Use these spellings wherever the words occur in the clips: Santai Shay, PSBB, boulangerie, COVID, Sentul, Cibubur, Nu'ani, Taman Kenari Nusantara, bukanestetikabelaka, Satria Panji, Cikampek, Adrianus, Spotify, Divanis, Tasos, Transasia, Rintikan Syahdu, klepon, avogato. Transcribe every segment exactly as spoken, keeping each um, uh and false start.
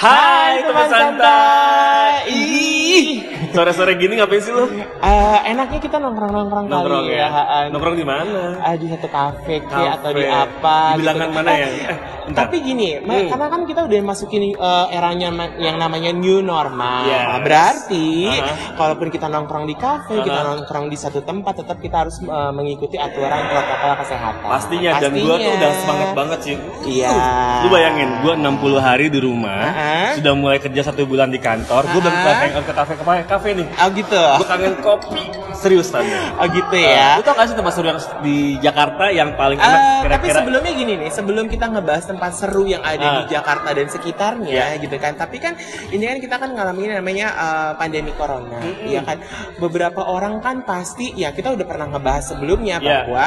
Hai teman santai. Ih, sore-sore gini ngapain sih lu? Uh, enaknya kita nongkrong-nongkrong kali. Nongkrong ya? Nongkrong di mana? Uh, di satu kafe, kafe atau di apa? Di bilangan gitu. Mana ya? Eh, tapi gini, hmm. karena kan kita udah masukin uh, eranya yang namanya new normal. Yes. Berarti, uh-huh. kalaupun kita nongkrong di kafe, uh-huh. kita nongkrong di satu tempat, tetap kita harus uh, mengikuti aturan protokol kesehatan. Pastinya. Pastinya. Dan gua tuh udah semangat banget sih. Iya. Uh, lu bayangin, gua enam puluh hari di rumah, uh-huh. sudah mulai kerja satu bulan di kantor, uh-huh. gua belum pernah hangout ke kafe kemarin. Kafe nih. Oh gitu. Gue kangen kopi. Serius tadi. Oh gitu ya. Lu uh, tau gak sih tempat seru yang di Jakarta yang paling enak uh, kira-kira? Tapi sebelumnya gini nih, sebelum kita ngebahas tempat seru yang ada uh. di Jakarta dan sekitarnya, yeah. gitu kan. Tapi kan ini kan kita kan ngalamin namanya uh, pandemi corona, mm-hmm. ya kan. Beberapa orang kan pasti, ya kita udah pernah ngebahas sebelumnya yeah. bahwa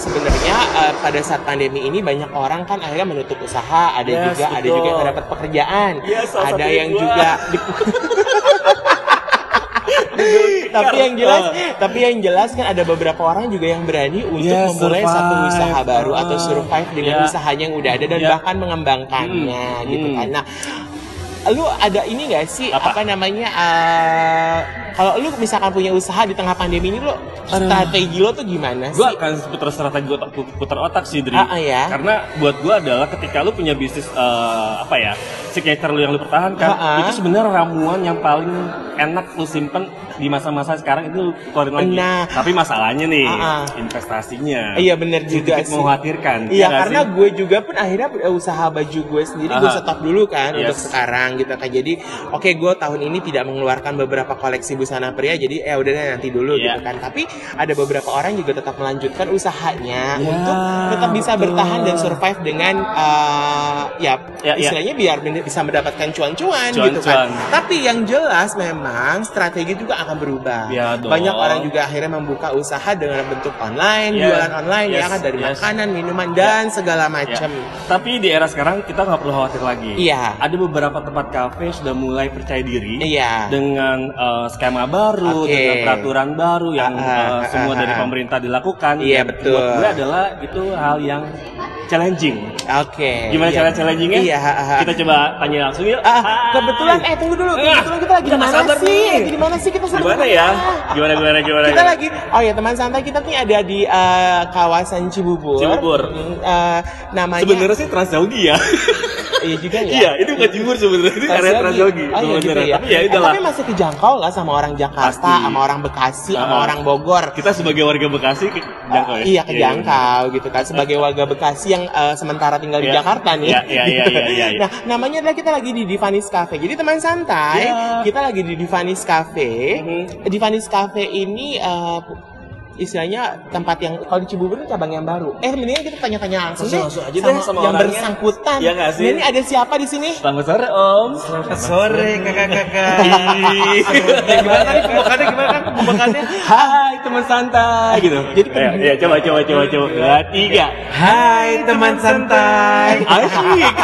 sebenarnya uh, pada saat pandemi ini banyak orang kan akhirnya menutup usaha, ada yes, juga betul. Ada juga yang dapat pekerjaan, yes, ada yang gua. Juga tapi yang jelas, tapi yang jelas kan ada beberapa orang juga yang berani untuk yeah, memulai survive. Satu usaha baru uh, atau survive dengan yeah. usahanya yang udah ada dan yeah. bahkan mengembangkannya, hmm. gitu kan. Nah, lu ada ini nggak sih apa, apa namanya? Uh, kalau lu misalkan punya usaha di tengah pandemi ini, lu strategi lu tuh gimana sih? Gua akan putar strategi otak, putar otak sih, Dri. Uh, uh, ya. Karena buat gua adalah ketika lu punya bisnis uh, apa ya, signature lu yang lu pertahankan, uh, uh. itu sebenarnya ramuan yang paling enak lu simpen di masa-masa sekarang itu keluarin lagi. Nah, tapi masalahnya nih, uh, uh. investasinya. Iya benar juga sih. Mengkhawatirkan. Iya ya, karena gue juga pun akhirnya usaha baju gue sendiri uh-huh. gue stop dulu kan yes. untuk sekarang gitu kan. Jadi oke okay, gue tahun ini tidak mengeluarkan beberapa koleksi busana pria, jadi eh udah deh nanti dulu yeah. gitu kan. Tapi ada beberapa orang juga tetap melanjutkan usahanya yeah, untuk tetap bisa betul. Bertahan dan survive dengan uh, ya yeah, istilahnya yeah. biar bisa mendapatkan cuan-cuan, cuan-cuan gitu kan. Tapi yang jelas memang strategi juga akan berubah. Ya, banyak orang juga akhirnya membuka usaha dengan bentuk online, yeah. jualan online yes, ya kan, dari yes. makanan, minuman dan yeah. segala macam. Yeah. Tapi di era sekarang kita nggak perlu khawatir lagi. Yeah. Ada beberapa tempat kafe sudah mulai percaya diri yeah. dengan uh, skema baru, okay. dengan peraturan baru yang uh, uh, uh, semua uh, uh, dari pemerintah dilakukan. Iya yeah, betul. Buat gue adalah itu hal yang challenging. Oke. Okay. Gimana yeah. cara challengingnya? Yeah, uh, uh, kita coba tanya langsung yuk. Uh, kebetulan eh tunggu dulu. Kebetulan kita lagi uh, di mana sih? Lagi di mana sih kita? Gimana ya? Gimana gimana gimana? Kita lagi. Oh ya teman santai kita nih ada di uh, kawasan Cibubur. Cibubur. Uh, namanya. Sebenarnya sih Transasia. Iya juga ya. Iya, itu bukan Cibubur sebenarnya, itu area Transasia. Oh, iya, gitu ya. Tapi ya itulah. Eh, tapi masih kejangkau lah sama orang Jakarta, pasti. Sama orang Bekasi, uh, sama orang Bogor. Kita sebagai warga Bekasi kejangkau ya. Uh, iya, kejangkau yeah. gitu kan. Sebagai warga Bekasi yang uh, sementara tinggal yeah. di Jakarta nih. Iya, iya, iya, iya, iya. Nah, namanya adalah kita lagi di Divanis Cafe. Jadi teman santai, yeah. kita lagi di Divanis Cafe. Mm-hmm. Divanis Cafe ini uh, istilahnya tempat yang kalau di Cibubur itu cabang yang baru. Eh, mendingan kita tanya-tanya langsung deh sama, sama, sama yang orangnya. Bersangkutan. Iya enggak sih? Ini ada siapa di sini? Selamat sore, Om. Selamat sore, Kakak-kakak. Gimana tadi pembukaannya gimana kan? Pembukaannya hai teman santai gitu. Jadi ya, ya coba coba coba coba. Tiga. Hai teman santai. Asik.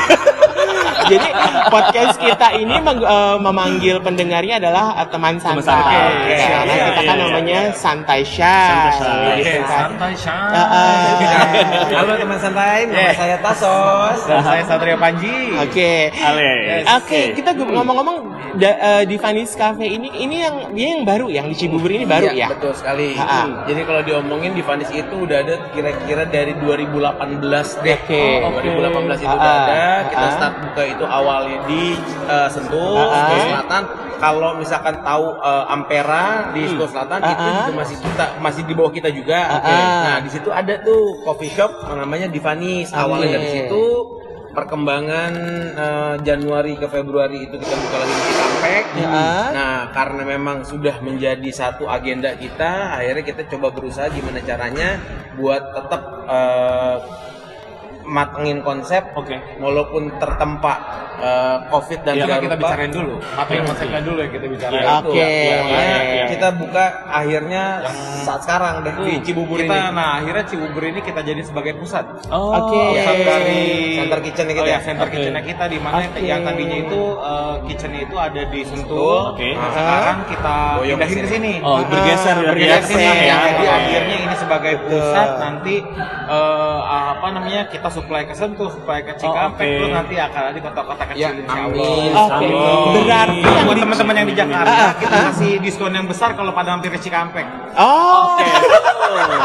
Jadi podcast kita ini meng, uh, memanggil pendengarnya adalah uh, teman santai. Santai. Okay. Ya, karena yeah, kita yeah, kan yeah, namanya yeah. Santai Shay. Santai Shay. Santai Shay. Uh, uh. Halo teman santai, nama yeah. saya Tasos. Dan saya Satria Panji. Oke. Okay. Yes. Oke, okay, kita ngomong-ngomong da, uh, Divanis Cafe ini ini yang dia yang baru, yang di Cibubur ini baru ya. ya? Betul sekali. Hmm. Jadi kalau diomongin Divanis itu udah ada kira-kira dari dua ribu delapan belas deh. Okay. Oh, okay. dua ribu delapan belas itu uh, udah ada. Kita uh. start buka itu awalnya di uh, Sentul, Sumatera uh-huh. Selatan. Kalau misalkan tahu uh, Ampera di Sumatera Selatan uh-huh. itu juga masih kita masih di bawah kita juga. Uh-huh. Okay. Nah, di situ ada tuh coffee shop namanya Divanis. Okay. Awalnya dari situ perkembangan uh, Januari ke Februari itu kita buka lagi di Cikampek. Uh-huh. Nah, karena memang sudah menjadi satu agenda kita, akhirnya kita coba berusaha gimana caranya buat tetap uh, matengin konsep, okay. walaupun tertempa uh, COVID dan ya, kita bicarain dulu, apa yang konsepnya dulu yang kita bicarain ya, itu. Oke. Okay. Ya, ya, ya, ya. Kita buka akhirnya yang saat sekarang dan di Cibubur kita, ini. Nah akhirnya Cibubur ini kita jadi sebagai pusat. Oh. Oke. Okay. Pusat dari center kitchen kita. Oh, ya, center okay. kitchen kita di mana okay. yang tadinya itu uh, kitchen itu ada di Sentul. Oke. Okay. Nah, sekarang kita pindahin ke sini. Oh, bergeser bergeser. Jadi akhirnya ini sebagai pusat nanti apa namanya kita supply ke Sentul, supply ke Cikampek, oh, okay. Terus nanti akan ada di kota-kota kecil ya, insya Allah. Amin. Okay. Berarti amin. Buat teman-teman yang di Jakarta, ah, kita kasih diskon yang besar kalau pada hampir ke Cikampek. Oh, okay. Oh,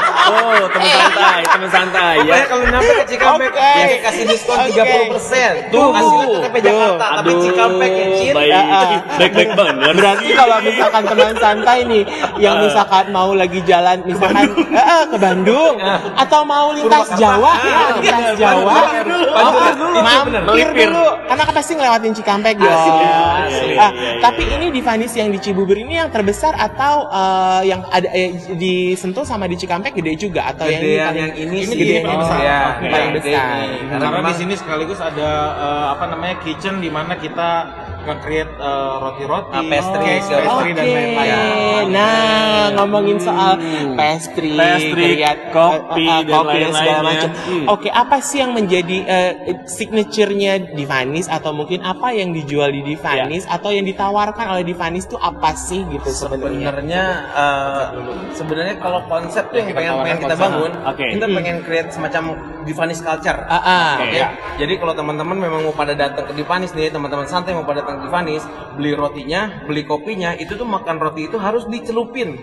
teman santai, teman santai ya. Kalau nyampe ke Cikampek, okay. Ya kasih diskon tiga puluh persen. Tuh, hasilnya tetap ke Jakarta, aduh, tapi Cikampek ya Cin. Baik-baik banget. Berarti kalau misalkan teman santai nih, yang misalkan mau lagi jalan, misalkan ke Bandung, atau mau lintas Jawa, lintas Jawa, mampir dulu, karena pasti ngelewatin Cikampek ya. Tapi ini Divanis yang di Cibubur ini yang terbesar atau yang ada di Sentul sama di Cikampek gede juga atau yang ini gede yang besar ya, paling besar. Karena di sini sekaligus ada apa namanya kitchen di mana kita nge-create uh, roti-roti, uh, pastry, oh, pastry, okay. Dan lain-lain. Nah, ngomongin soal pastry, pastry kreat, kopi, uh, uh, dan lain-lain. Hmm. Oke, okay, apa sih yang menjadi uh, signature-nya Divanis atau mungkin apa yang dijual di Divanis ya. Atau yang ditawarkan oleh Divanis itu apa sih gitu sebenarnya? Sebenarnya uh, sebenarnya kalau konsep yang pengen, pengen kita bangun, okay. Kita hmm. pengen create semacam Divanis culture. Uh, uh, okay. Okay. Ya. Jadi kalau teman-teman memang mau pada datang ke Divanis nih, teman-teman santai mau pada datang Divanis, beli rotinya, beli kopinya, itu tuh makan roti itu harus dicelupin.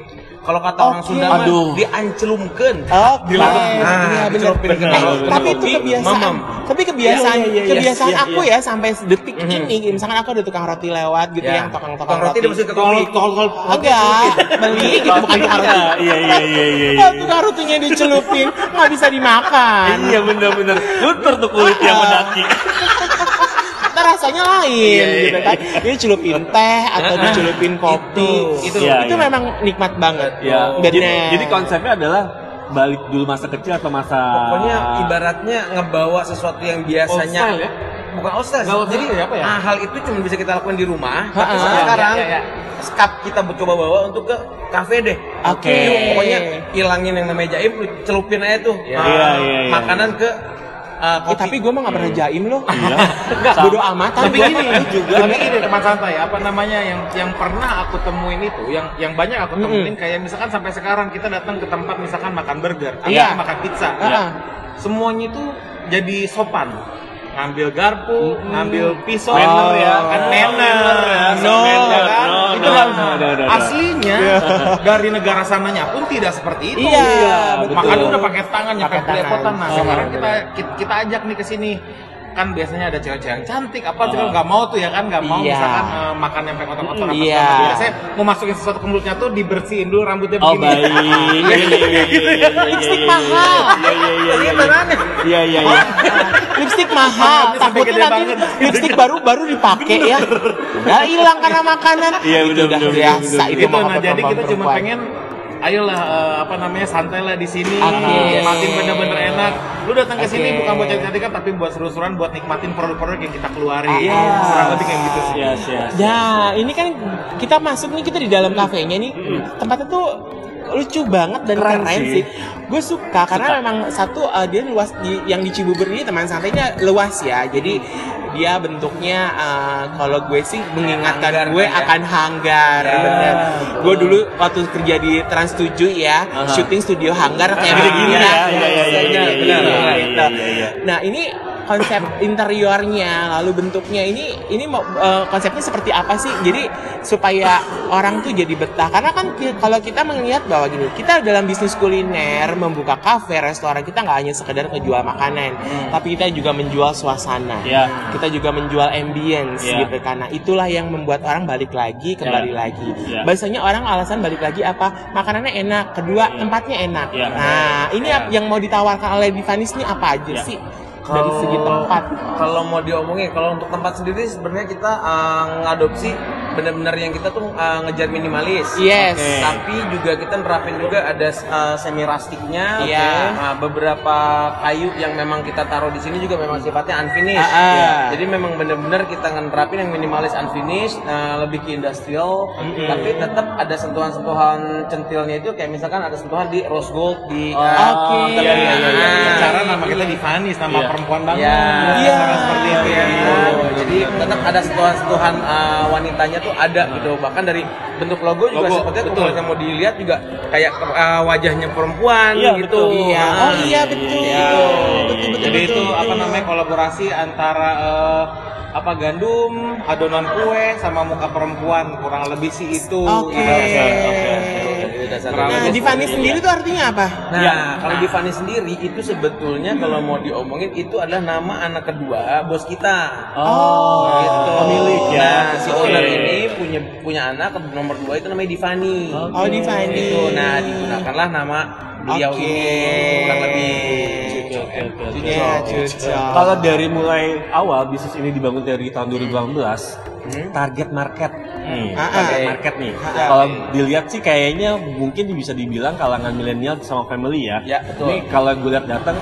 Kalau kata okay. Orang Sunda mah diancelumkeun. Oke. Nah, dicelupin ke dalam. Tapi itu kebiasaan. Mamam. Tapi kebiasaan, ya, ya, ya, kebiasaan ya, ya. Aku ya sampai detik mm -hmm. ini, misalkan aku ada tukang roti lewat gitu ya. Yang tukang-tukang roti dimasukin ke kopi. Agak beli gitu bukan tukang roti. Iya iya iya iya. Tukang rotinya dicelupin, nggak bisa dimakan. Iya benar-benar. Luntur tuh kulitnya mendaki. Rasanya lain yeah, gitu kan. Yeah. Ini celupin teh atau dicelupin kopi. Itu itu, yeah, itu yeah. Memang nikmat banget. Yeah. Jadi, jadi konsepnya adalah balik dulu masa kecil atau masa pokoknya ibaratnya ngebawa sesuatu yang biasanya old style, ya? Bukan old style. Jadi apa ya? Nah, hal itu cuma bisa kita lakukan di rumah. Ha, tapi sekarang ya, ya, ya. Skap kita coba bawa untuk ke kafe deh. Oke. Okay. Okay. Pokoknya ilangin yang namanya jaim, celupin aja tuh. Yeah. Nah, yeah, yeah, yeah. Makanan ke Uh, eh, tapi gue mah gak pernah jaim loh. Enggak, bodo amat. Tapi gini juga. Tapi gini teman santai, apa namanya yang yang pernah aku temuin itu, yang yang banyak aku temuin mm. Kayak misalkan sampai sekarang kita datang ke tempat misalkan makan burger, yeah. Makan pizza, yeah. Yeah. Semuanya itu jadi sopan. Ngambil garpu, mm. Ngambil pisau, oh, ya, kan manner, no, kan? No, itu no, kan no, no, no, no. Aslinya yeah. Dari negara sananya pun tidak seperti itu. Iya, betul. Makanya udah pakai tangan, pakai belepotan. Nah, oh, sekarang kita, kita ajak nih ke sini. Kan biasanya ada cewek-cewek cantik apa cewek nggak mau tuh ya kan nggak mau yeah. Misalkan uh, makan yang kotor-kotor apa yeah. Segala biasanya mau masukin sesuatu ke mulutnya tuh dibersihin dulu rambutnya begini. Oh baik. Lipstik mahal. Iya iya iya. Lipstik mahal. Takutnya nanti lipstik baru baru dipakai ya. Nah hilang karena makanan. Iya udah biasa itu. Nah jadi kita cuma pengen ayolah uh, apa namanya santailah di sini, okay. Nikmatin bener-bener enak. Lu datang ke sini okay. Bukan buat cantik-cantikan tapi buat seru-seruan, buat nikmatin produk-produk yang kita keluarin. Iya, yes. Kurang lebih kayak gitu sih. Yes, yes, yes. Ya, ini kan kita masuk nih kita di dalam kafenya nih. Tempatnya tuh lucu banget dan keren, keren sih. sih. Gue suka karena suka. Memang satu uh, dia luas di, yang di Cibubur ini teman santainya luas ya. Jadi dia bentuknya uh, kalau gue sih mengingatkan hanggar, gue ya? Akan hanggar. Ya, bener. Oh. Gue dulu waktu kerja di Trans tujuh ya, uh-huh. Syuting studio hanggar kayak begini ya. Nah, ini konsep interiornya lalu bentuknya ini ini uh, konsepnya seperti apa sih jadi supaya orang tuh jadi betah karena kan kalau kita melihat bahwa gini kita dalam bisnis kuliner membuka kafe restoran kita nggak hanya sekedar ngejual makanan hmm. Tapi kita juga menjual suasana yeah. Kita juga menjual ambience yeah. Gitu karena itulah yang membuat orang balik lagi kembali yeah. Lagi yeah. Biasanya orang alasan balik lagi apa makanannya enak kedua yeah. Tempatnya enak yeah. Nah ini yeah. Yang mau ditawarkan oleh Divanis ini apa aja yeah. Sih dari segi tempat kalau mau diomongin kalau untuk tempat sendiri sebenarnya kita uh, ngadopsi benar-benar yang kita tuh uh, ngejar minimalis yes okay. Tapi juga kita nerapin juga ada uh, semi rustiknya okay. Okay. Uh, beberapa kayu yang memang kita taruh di sini juga memang sifatnya unfinished uh, uh. Ya. Jadi memang benar-benar kita nerapin yang minimalis unfinished uh, lebih ke industrial okay. Tapi tetap ada sentuhan-sentuhan centilnya itu kayak misalkan ada sentuhan di rose gold di uh, oke okay. Ya, ya, ya, ya. Nah, cara nama kita Divanis nama yeah. Perempuan banget ya, ya. Seperti itu ya. Oh, jadi tetap ada sentuhan-sentuhan uh, wanitanya tuh ada gitu bahkan dari bentuk logo juga logo, seperti itu kalau mau dilihat juga kayak uh, wajahnya perempuan iya, gitu. Betul. Iya. Oh iya betul. Iya, betul, betul, betul. Jadi itu apa namanya kolaborasi antara uh, apa gandum, adonan kue sama muka perempuan, kurang lebih sih itu. Oke. Okay. Nah, Divanis sendiri itu artinya apa? Nah, ya, kalau nah. Divanis sendiri itu sebetulnya kalau mau diomongin itu adalah nama anak kedua bos kita. Oh, gitu. Pemilik ya. Nah, si okay. owner ini punya punya anak nomor dua itu namanya Divani. Okay. Oh, Divani. Gitu. Nah, digunakanlah nama beliau okay. ini kurang lebih. Kalau dari mulai awal bisnis ini dibangun dari tahun dua ribu delapan belas, hmm. target market, hmm. target okay. market nih. Okay. Kalau dilihat sih kayaknya mungkin bisa dibilang kalangan milenial sama family ya. Ya betul. Ini kalau gue lihat datang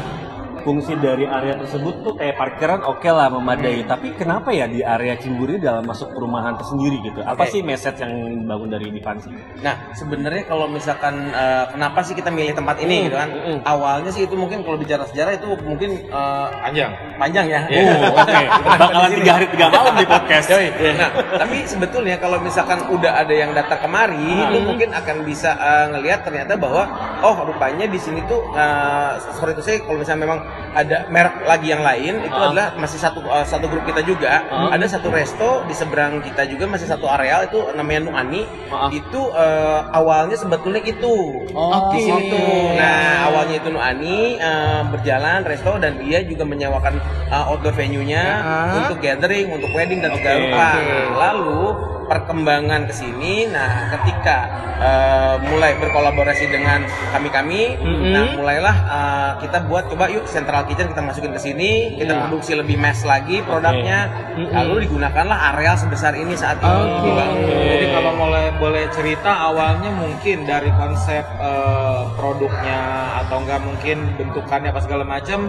fungsi dari area tersebut tuh kayak parkiran oke okay lah memadai. Hmm. Tapi kenapa ya di area Cibubur dalam masuk perumahan tersendiri gitu? Apa okay. sih message yang dibangun dari Divanis? Nah sebenarnya kalau misalkan uh, kenapa sih kita milih tempat ini hmm. gitu kan? Hmm. Awalnya sih itu mungkin kalau bicara sejarah itu mungkin uh, panjang, panjang ya. Yeah. Oh, okay. Bakalan tiga hari tiga malam di podcast. Yeah. Nah tapi sebetulnya kalau misalkan udah ada yang datang kemari hmm. itu mungkin akan bisa uh, ngelihat ternyata bahwa oh rupanya di sini tuh uh, sorry itu saya kalau misalnya memang ada merek lagi yang lain itu uh. adalah masih satu uh, satu grup kita juga uh. ada satu resto di seberang kita juga masih satu areal itu namanya Nu'ani uh. itu uh, awalnya sebetulnya itu oh, di situ okay. nah awalnya itu Nu'ani uh, berjalan resto dan dia juga menyewakan uh, outdoor venue-nya uh. untuk gathering untuk wedding dan segala okay. okay. lalu perkembangan kesini, nah ketika uh, mulai berkolaborasi dengan kami-kami, mm-hmm. nah mulailah uh, kita buat coba yuk Central Kitchen kita masukin kesini, kita yeah. produksi lebih mass lagi produknya, okay. mm-hmm. lalu digunakanlah areal sebesar ini saat ini. Okay. Okay. Jadi kalau mulai boleh cerita awalnya mungkin dari konsep uh, produknya atau enggak mungkin bentukannya apa segala macam.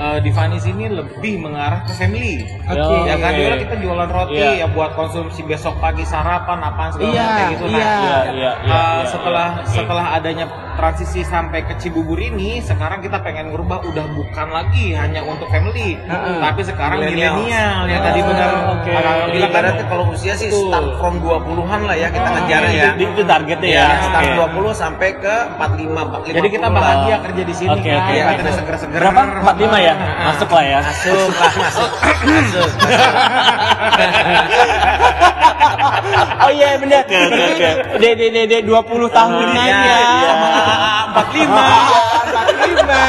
Uh, Divanis ini lebih mengarah ke family, oke, okay. ya kan? Dulu kita jualan roti yeah. ya buat konsumsi besok pagi sarapan apa segala yeah. macam gitu. Nah, yeah. Yeah. Yeah. Uh, yeah. setelah yeah. setelah adanya transisi sampai ke Cibubur ini, sekarang kita pengen ngerubah udah bukan lagi hanya untuk family, uh-uh. tapi sekarang milenial ya tadi benar. Okay. Bilang kadang kalau usia sih Betul. Start from dua puluhan lah ya kita uh, ngejar ya. Itu, itu targetnya ya. ya. Start okay. dua puluh sampai ke empat puluh lima. Jadi kita bahagia uh, kerja di sini. Oke okay, oke. Okay. Ya, kita seger-seger. Berapa? empat puluh lima ya? Masuk lah ya. Masuk lah masuk. Masuk. Oh iya benar. Dede-dede dua puluh tahunan ya. empat puluh lima. Lima,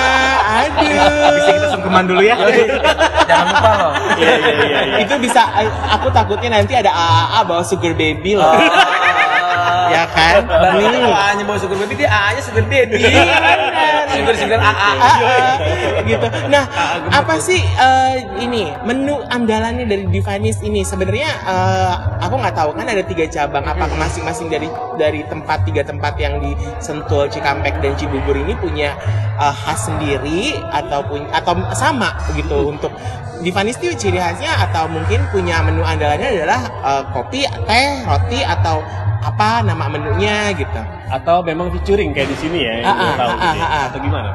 aduh. Abisnya kita sungkeman dulu ya. Jangan lupa loh. Iya, iya, iya, iya. Itu bisa. Aku takutnya nanti ada A A A bawa sugar baby loh. Ya kan? Ini A A-nya bawa sugar baby, dia A A-nya sugar daddy. Sugar sugar A A A. Gitu. Nah, apa sih uh, ini menu andalannya dari Divanis ini? Sebenarnya uh, aku nggak tahu kan ada tiga cabang. Apakah masing-masing dari dari tempat tiga tempat yang di Sentul, Cikampek dan Cibubur ini punya uh, khas sendiri ataupun atau sama gitu hmm. untuk Divanis itu ciri khasnya atau mungkin punya menu andalannya adalah uh, kopi, teh, roti atau apa nama menunya gitu atau memang featuring kayak di sini ya yang aa, tahu aa, gitu, aa, atau gimana?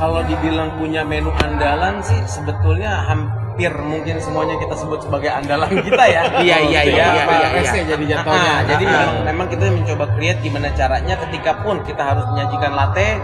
Kalau dibilang punya menu andalan sih sebetulnya hampir mungkin semuanya kita sebut sebagai andalan kita ya. Iya iya iya. Jadi jatuhnya. Aa, jadi aa. memang memang kita mencoba create gimana caranya ketika pun kita harus menyajikan latte.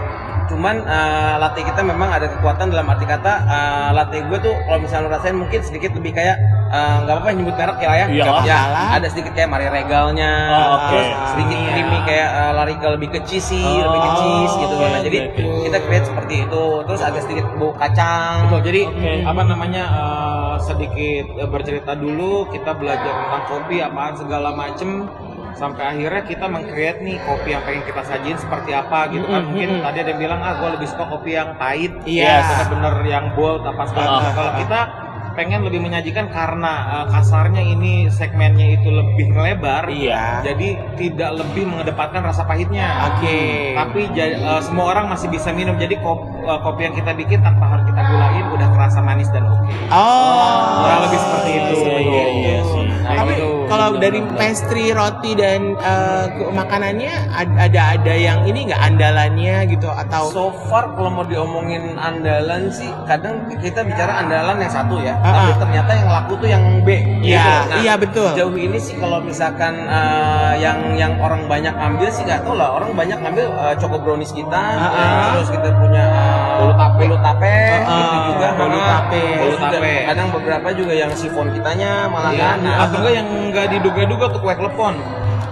Cuman uh, latte kita memang ada kekuatan dalam arti kata uh, latte gue tuh kalau misalnya rasain mungkin sedikit lebih kayak nggak uh, apa-apa nyebut merek ya ya, ya ada sedikit kayak mari regalnya oh, okay. terus sedikit creamy yeah. kayak uh, lari ke lebih ke cheesy oh, lebih ke cheese gitu okay, nah, jadi okay. kita create seperti itu terus agak sedikit bau kacang betul jadi okay. apa namanya uh, sedikit uh, bercerita dulu kita belajar tentang kopi apaan segala macem sampai akhirnya kita meng-create nih kopi yang pengen kita sajiin seperti apa gitu kan mungkin mm-hmm. tadi ada yang bilang ah gue lebih suka kopi yang pahit yes. ya bener-bener yang bold apa segala oh. nah, kalau kita pengen lebih menyajikan karena uh, kasarnya ini segmennya itu lebih ngelebar iya. jadi tidak lebih mengedepankan rasa pahitnya oke okay. tapi j- uh, semua orang masih bisa minum jadi kop- uh, kopi yang kita bikin tanpa harus kita gulain udah kerasa manis dan oke okay. oh nah, lebih seperti itu iya, iya, iya, iya. Nah, tapi itu, kalau itu, dari itu. Pastry roti dan uh, makanannya ada ada yang ini nggak andalannya gitu atau so far kalau mau diomongin andalan sih kadang kita bicara andalan yang satu ya tapi ternyata yang laku tuh yang B gitu. Ya, nah, iya betul. Jauh ini sih kalau misalkan uh, yang yang orang banyak ambil sih nggak tahu lah orang banyak ngambil uh, choco brownies kita, uh-uh. terus kita punya bolu tape, bolu tape, uh-uh. gitu juga. Bolu tape. tape, bolu tape. Kadang beberapa juga yang sifon kitanya malah iya, kan. Atau enggak yang enggak diduga-duga tuh kue klepon.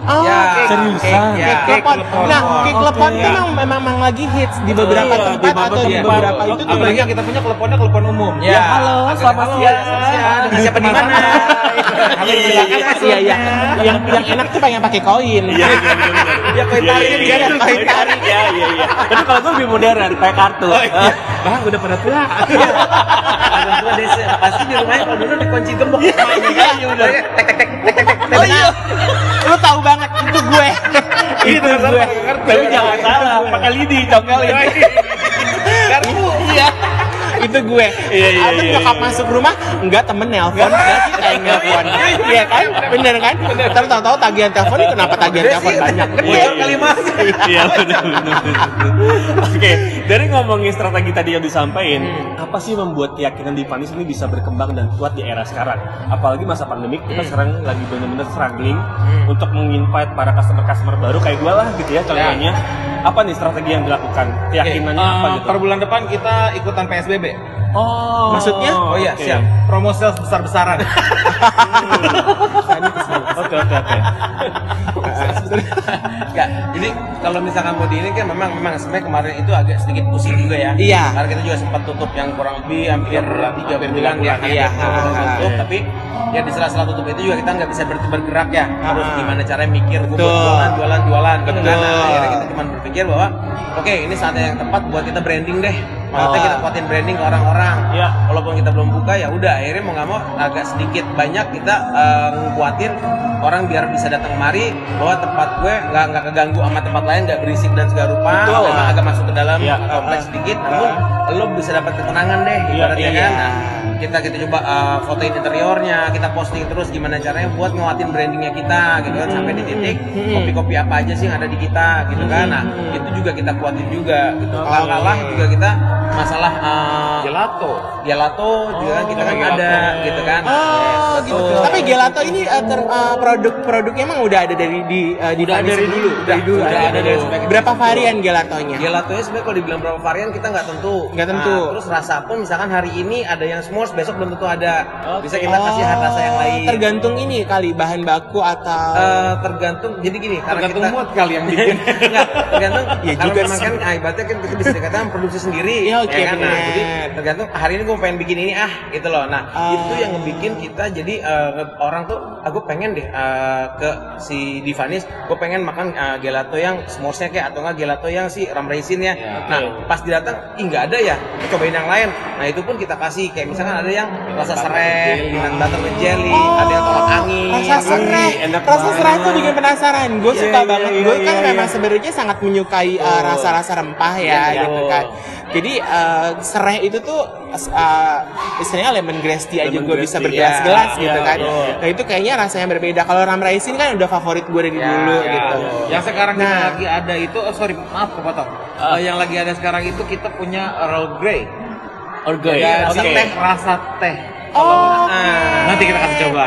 Oh, ya, cake, seriusan. Cake, cake, cake, cake lepon. Nah, cake oh, lepon itu memang okay, memang lagi hits di beberapa iya, tempat di atau iya, di beberapa iya, itu tuh. Apalagi kita punya kleponnya klepon umum. Ya, ya halo, selamat siang. Dengan siapa di mana? Silakan Mas ya ya. Yang yang enak tuh pengen pakai koin. Iya, iya benar. Dia koin tarik dia koin tarik. Iya, iya, iya. Tapi kalau gue lebih modern pakai kartu. Bang, udah pada tua. Orang tua desa pasti di rumahnya kalau dulu dikunci gembok. Iya, udah. Tek tek tek tek tek tek. Lu tahu banget itu gue. Itu gue. Tapi jangan salah, pakai lidi congkelin. Kartu. Iya. Itu gue. Iya, iya, iya. Nyokap masuk rumah, enggak temen nelpon, enggak sih kayak nelpon. Iya kan? Bener kan? Tapi tahu-tahu tagihan telepon itu kenapa tagihan telepon banyak? Iya, kali Mas. Iya, benar benar. Oke, dari ngomongin strategi tadi yang disampaikan, apa sih membuat keyakinan Divanis ini bisa berkembang dan kuat di era sekarang? Apalagi masa pandemik, kita sekarang lagi benar-benar struggling untuk menginvite para customer-customer baru kayak gue lah gitu ya contohnya. Apa nih strategi yang dilakukan? Keyakinannya okay. uh, apa gitu? Per bulan depan kita ikutan P S B B. Oh, maksudnya? Oh iya, okay. Siap. Promo sales besar-besaran. Oke, oke, oke. Jadi kalau misalkan mau di ini kan memang memang sebenarnya kemarin itu agak sedikit pusing juga ya. Iya. Karena kita juga sempat tutup yang kurang lebih hampir tiga bulan ya. Iya. Tapi ya di sela-sela tutup itu juga kita nggak bisa bergerak ya. Harus gimana caranya mikir, gue jualan, jualan, jualan. Akhirnya kita cuma berpikir bahwa oke ini saatnya yang tepat buat kita branding deh. Maksudnya kita kuatin branding ke orang-orang. Iya. Walaupun kita belum buka ya udah akhirnya mau nggak mau agak sedikit banyak kita nguatin orang biar bisa datang kemari bahwa tempat gue nggak nggak keganggu sama tempat lain, nggak berisik dan segala rupa. Betul. Memang agak masuk ke dalam ya, kompleks uh, sedikit, namun uh, lo bisa dapat ketenangan deh ibaratnya iya, kan. Nah, kita kita coba uh, fotoin interiornya, kita posting terus gimana caranya buat nguatin brandingnya kita, gitu kan sampai di titik kopi-kopi apa aja sih yang ada di kita, gitu kan. Nah itu juga kita kuatin juga. Gitu. Kalah-kalah juga kita masalah uh, gelato, gelato juga oh, kita kan gelato. Ada, gitu kan. Oh yes, gitu. Tapi gelato ini uh, ter, uh, produk-produknya emang udah ada dari di uh, di udah dari dulu, udah, dari dulu. Udah, udah ada dari dulu. Berapa varian gelatonya? Gelatonya sebenarnya kalau dibilang berapa varian kita nggak tentu. Nggak tentu. Nah, terus rasa pun misalkan hari ini ada yang s'mores, besok belum tentu ada. Okay. Bisa kita kasih oh, rasa yang lain. Tergantung ini kali bahan baku atau uh, tergantung. Jadi gini, tergantung kita, mood kali yang bikin. Nggak, tergantung. Ya juga kan akibatnya kan kita bisa dikatakan produksi sendiri. Ya, okay, ya kan? Nah, jadi tergantung hari ini gue pengen bikin ini ah gitu loh. Nah uh, itu yang ngebikin kita jadi uh, orang tuh aku pengen deh. Uh, ke si Divanis, gue pengen makan uh, gelato yang s'moresnya kayak atau nggak gelato yang si ram raisinnya. Ya, nah, ya. Pas didatang, ih nggak ada ya, cobain yang lain. Nah itu pun kita kasih kayak misalkan ada yang rasa sereh, dengan butter and jelly, oh, ada yang tolak angin. Rasa sereh, rasa sereh tuh bikin penasaran. Gue yeah, suka yeah, banget. Yeah, gue yeah, kan yeah, memang yeah. sebenarnya sangat menyukai uh, rasa-rasa rempah ya, yeah, yeah. gitu kan. Jadi uh, sereh itu tuh uh, istilahnya lemon grass tea aja gue bisa bergelas-gelas yeah, gitu yeah, kan. Yeah, yeah. Nah itu kayaknya rasanya berbeda. Kalau ram raisin kan udah favorit gue dari ya, dulu ya, gitu. Yang sekarang nah, kita lagi ada itu, oh sorry maaf kepotong. Uh, uh, yang lagi ada sekarang itu kita punya Earl Grey. Earl Grey. Ya, okay. Teh rasa teh. Oh, okay. Nanti kita kasih coba.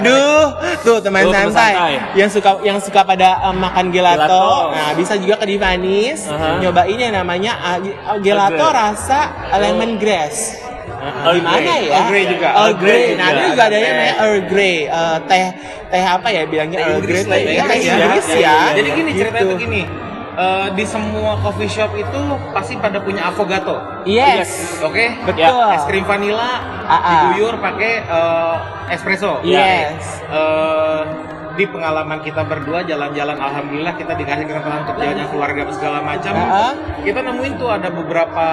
Duh, tuh teman santai yang suka yang suka pada um, makan gelato. gelato. Nah, bisa juga ke Divanis uh-huh. nyobain yang namanya uh, gelato okay. rasa uh, lemon grass. Earl Grey ya? Earl Grey juga. Earl Grey. Nah, ada juga ada yang namanya Earl Grey. Uh, teh teh apa ya bilangnya? Earl Grey. Teh Inggris ya. Jadi gini ceritanya tuh gini. Uh, di semua coffee shop itu pasti pada punya avogato. Yes. Oke. Okay? Betul. Ya. Es krim vanila diguyur pakai uh, espresso. Yes. Ya. Uh, di pengalaman kita berdua jalan-jalan, alhamdulillah kita dikasih kesempatan untuk jalan keluarga segala macam. Uh-huh. Kita nemuin tuh ada beberapa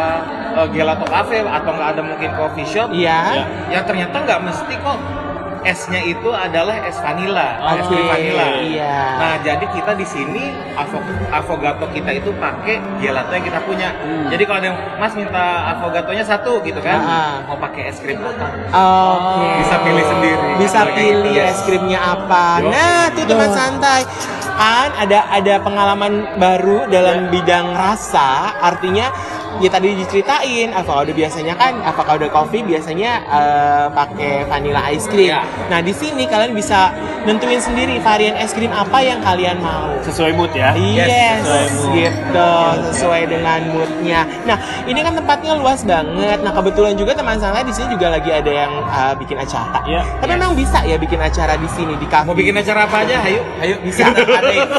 uh, gelato cafe atau nggak ada mungkin coffee shop. Iya. Yeah. Ya. Yang ternyata nggak mesti kok. Esnya itu adalah es vanila, okay, es krim vanila. Iya. Nah, jadi kita di sini avogato kita itu pakai gelato yang kita punya. Hmm. Jadi kalau ada yang Mas minta avogatonya satu gitu kan, uh-huh. mau pakai es krim apa? Okay. Bisa pilih sendiri. Bisa kan? Pilih yes. es krimnya apa. Yo. Nah, tuh teman santai. Kan ada ada pengalaman baru dalam yeah. bidang rasa, artinya ya tadi diceritain, avocado biasanya kan avocado coffee biasanya uh, pakai vanilla ice cream. Yeah. Nah di sini kalian bisa nentuin sendiri varian es krim apa yang kalian mau. Sesuai mood ya. Yes, yes sesuai mood. Gitu, sesuai yeah. dengan moodnya. Nah ini kan tempatnya luas banget. Nah kebetulan juga teman saya di sini juga lagi ada yang uh, bikin acara. Yeah. Tapi yeah. memang bisa ya bikin acara di sini di kafe. Mau bikin acara apa aja? Ayo, ayo bisa.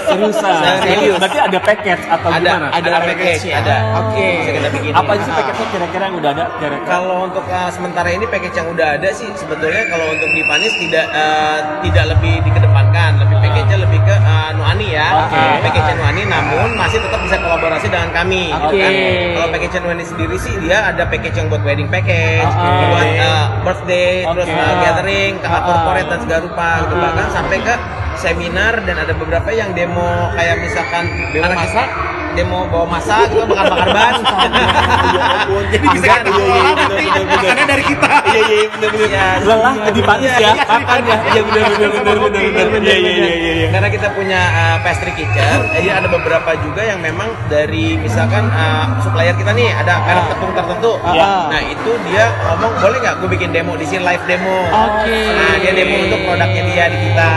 Seriusan. Serius. Berarti ada paket atau ada, gimana? Ada, ada paket. Ada. Oke. Okay. Okay. Apa sih paketnya kira-kira yang udah ada? Kira-kira. Kalau untuk uh, sementara ini paket yang udah ada sih sebetulnya kalau untuk Divanis tidak uh, tidak lebih dikedepankan, lebih paketnya lebih ke uh, Nu'ani ya. Okay. Uh, paketnya Nu'ani, namun masih tetap bisa kolaborasi dengan kami. Oke. Okay. Kan? Kalau paketnya Nu'ani sendiri sih dia ada paket yang buat wedding package, okay. buat uh, birthday, okay. terus uh, gathering, ke uh, corporate dan segala rupa, uh, gitu. Bahkan sampai ke seminar dan ada beberapa yang demo kayak misalkan demo masak, demo bawa masak, kita bakar-bakar ban. Jadi bisa kan makannya dari kita. Iya iya benar-benar. Lelah jadi panas ya. Makan ya. Iya benar-benar benar-benar benar. Iya iya iya. Karena kita punya pastry kitchen, jadi ada beberapa juga yang memang dari misalkan supplier kita nih ada merek tepung tertentu. Nah itu dia ngomong boleh nggak gue bikin demo di sini live demo. Oke. Nah dia demo untuk produknya dia di kita.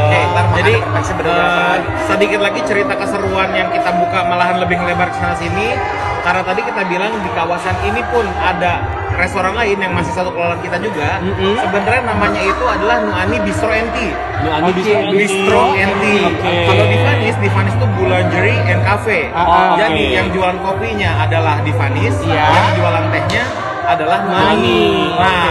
Okay, jadi uh, sedikit lagi cerita keseruan yang kita buka malahan lebih lebar kesana sini karena tadi kita bilang di kawasan ini pun ada restoran lain yang masih satu kelolaan kita juga. Mm-hmm. Sebenarnya namanya itu adalah Nu'ani Bistro and Tea. Nu'ani okay. Bistro and Tea. Okay. Kalau Divanis, Divanis itu boulangerie and cafe. Oh, jadi okay. yang jualan kopinya adalah Divanis, yeah. yang jualan tehnya adalah Nu'ani. Nah,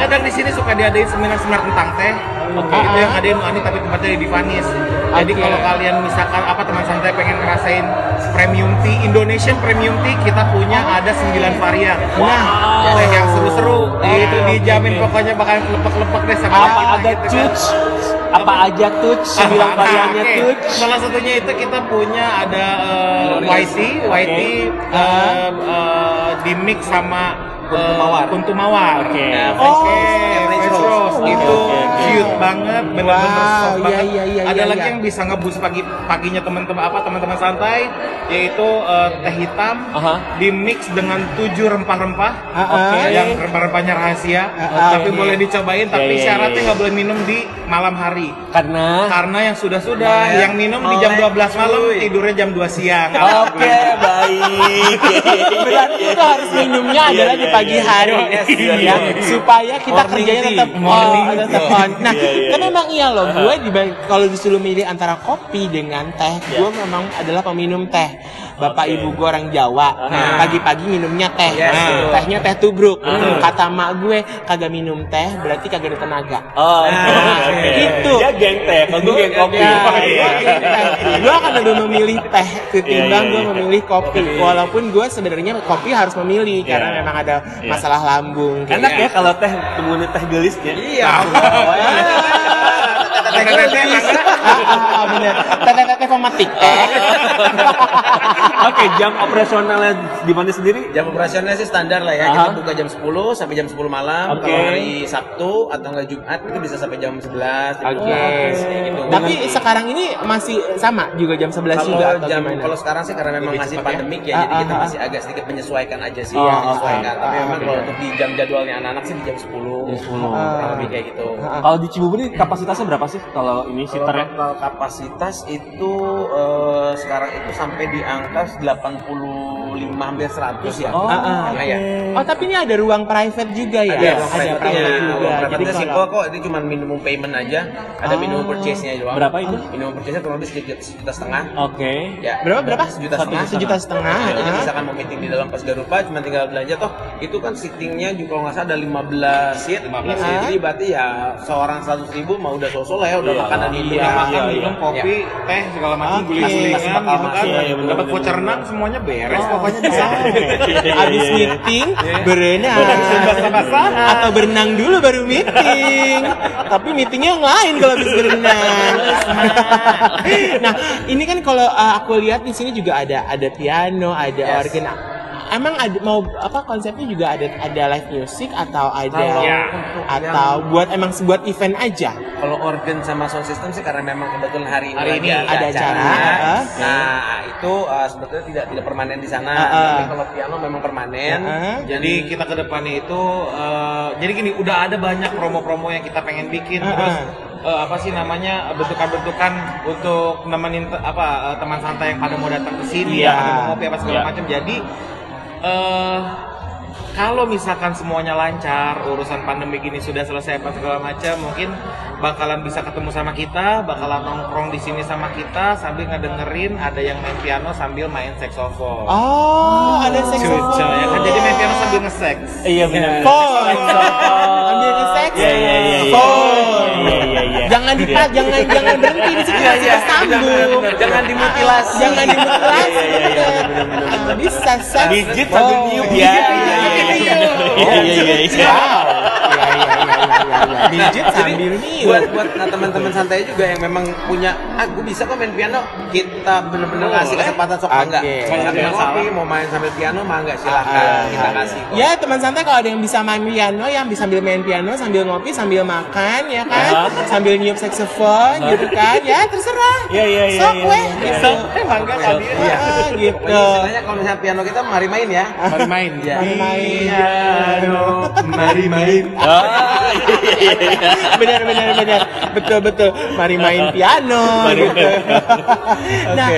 okay. dan di sini suka diadain seminar-seminar tentang teh. Oke, okay, itu yang ada Nu'ani tapi tempatnya di Divanis. Jadi okay. kalau kalian misalkan apa teman santai pengen ngerasain premium tea, Indonesian premium tea kita punya ada sembilan varian. Wow. Nah, wow. yang seru-seru wow. itu dijamin okay. pokoknya bakal lepek-lepek deh sama apa kita, ada gitu, touch kan? Apa aja touch sembilan variannya okay. touch. Salah satunya itu kita punya ada uh, white tea, white tea okay. uh, uh, di mix sama Kuntu Mawar, Kuntu Mawar, oke, French Roast, itu cute banget, benar-benar soft banget. Yeah, yeah, yeah, ada yeah, lagi yeah. yang bisa ngebus pagi paginya teman-teman apa teman-teman santai, yaitu uh, teh hitam, uh-huh. di mix dengan tujuh rempah-rempah, uh-huh. okay. yang rempah-rempahnya rahasia, uh-huh. tapi okay. boleh dicobain, yeah, tapi yeah, syaratnya nggak yeah, yeah. boleh minum di malam hari, karena karena yang sudah-sudah, yeah. yang minum oh, di jam dua belas malam tidurnya jam dua siang. Oke, baik. Berarti kita harus minumnya adalah di pagi hari yes, ya, iya, iya. supaya kita morning kerjanya tetap morning, oh, tetap on. Nah, iya, iya. tapi memang iya loh, gue kalau disuruh milih antara kopi dengan teh, yeah. gue memang adalah peminum teh. Bapak okay. ibu gue orang Jawa, nah, pagi-pagi minumnya teh, yes, nah, tehnya teh tubruk. Uh. Kata mak gue, kagak minum teh berarti kagak ada tenaga. Oh, nah, okay. gitu. Dia geng teh, kalau gue geng kopi. Ya, oh, iya. Gue akan lebih memilih teh ketimbang yeah, gue yeah, memilih kopi. Yeah. Walaupun gue sebenarnya kopi harus memilih yeah. karena memang ada yeah. masalah lambung. Enak ya, ya kalau teh temuin teh gelis ya. Iya. Tete-tete pematik. Oke, jam operasionalnya di mana sendiri? Jam operasionalnya sih standar lah ya. Kita buka jam sepuluh sampai jam sepuluh malam. Kalau hari Sabtu atau nggak Jumat itu bisa sampai jam sebelas. Oke. Tapi sekarang ini masih sama juga jam sebelas juga atau gimana? Kalau sekarang sih karena memang masih pandemik ya, jadi kita masih agak sedikit menyesuaikan aja sih. Menyesuaikan. Tapi memang kalau untuk di jam jadwalnya anak-anak sih di jam sepuluh. Lebih kayak gitu. Kalau di Cibubur ini kapasitasnya berapa sih kalau ini seaternya? Kalau kapasitas itu uh, sekarang itu sampai di angka delapan puluh lima hampir seratus ya. Oh, uh, uh, okay. ya. Oh tapi ini ada ruang private juga ya? Ada ruang private, ada private juga. Ruang private sih kok, kok itu cuma minimum payment aja. Ada ah, minimum purchase-nya juga. Berapa itu? Minimum purchase-nya kurang lebih sejuta setengah. Oke. Okay. Ya, berapa berapa? Sejuta setengah. Sejuta setengah. setengah. Jadi misalkan mau meeting di dalam pas garupa cuma tinggal belanja toh. Itu kan seatingnya juga kalau nggak salah ada lima belas seat. lima belas seat. Jadi berarti ya seorang seratus ribu mau udah sosol ya, udah makan dan minum, makan minum kopi, teh segala macam, beli selingan gitu kan. Dapat voucher renang semuanya beres pokoknya bisa. Habis meeting berenang atau berenang dulu baru meeting. Tapi meetingnya yang lain kalau habis berenang. Nah, ini kan kalau aku lihat di sini juga ada ada piano, ada organ. emang ada, mau apa konsepnya juga ada ada live music atau ada kalau, ya, atau yang, buat emang sebuat event aja. Kalau organ sama sound system sih karena memang kebetulan hari, hari ini ada, ada acara. acara. Nah, itu uh, sebetulnya tidak tidak permanen di sana. Uh, uh. Tapi kalau piano memang permanen. Uh, uh. Jadi kita ke depannya itu uh, jadi gini, udah ada banyak promo-promo yang kita pengen bikin. Uh, uh. Terus Uh, apa sih namanya bentukan-bentukan untuk nemenin te, apa uh, teman santai yang pada mau datang ke sini, yeah, ya, mau kopi apa segala yeah. macam. Jadi uh, kalau misalkan semuanya lancar, urusan pandemi gini sudah selesai apa segala macam, mungkin bakalan bisa ketemu sama kita, bakalan nongkrong di sini sama kita sambil ngedengerin ada yang main piano sambil main saksofon. Oh, oh, ada saksofon. Ya kan, jadi main piano sambil nge-seks. Iya benar. Sambil nge-seks. Iya iya iya. Jangan ditat, jangan jangan berhenti di sini, masih tersambung. Jangan dimutilasi, jangan dimutilasi. Bisa seks. Digit sambil nyium ya. Iya iya iya. Digit sambil nyium. Buat buat teman-teman santai juga yang memang punya, ah gue bisa kok main piano. Kita bener-bener kasih kesempatan sok enggak. Kalau kopi mau main sambil piano mah enggak, silakan kita kasih. Ya teman santai kalau ada yang bisa main piano, yang bisa sambil main piano, sambil ngopi, sambil makan, ya kan, sambil nyium saksofon gitu kan, ya terserah. Iya iya iya. Sok weh, sok bangga kali ya. Gitu. Misalnya kalau misalnya piano kita mari main ya. Mari main. Mari main. Mari main. Benar benar benar. Betul betul. Mari main piano. Nah,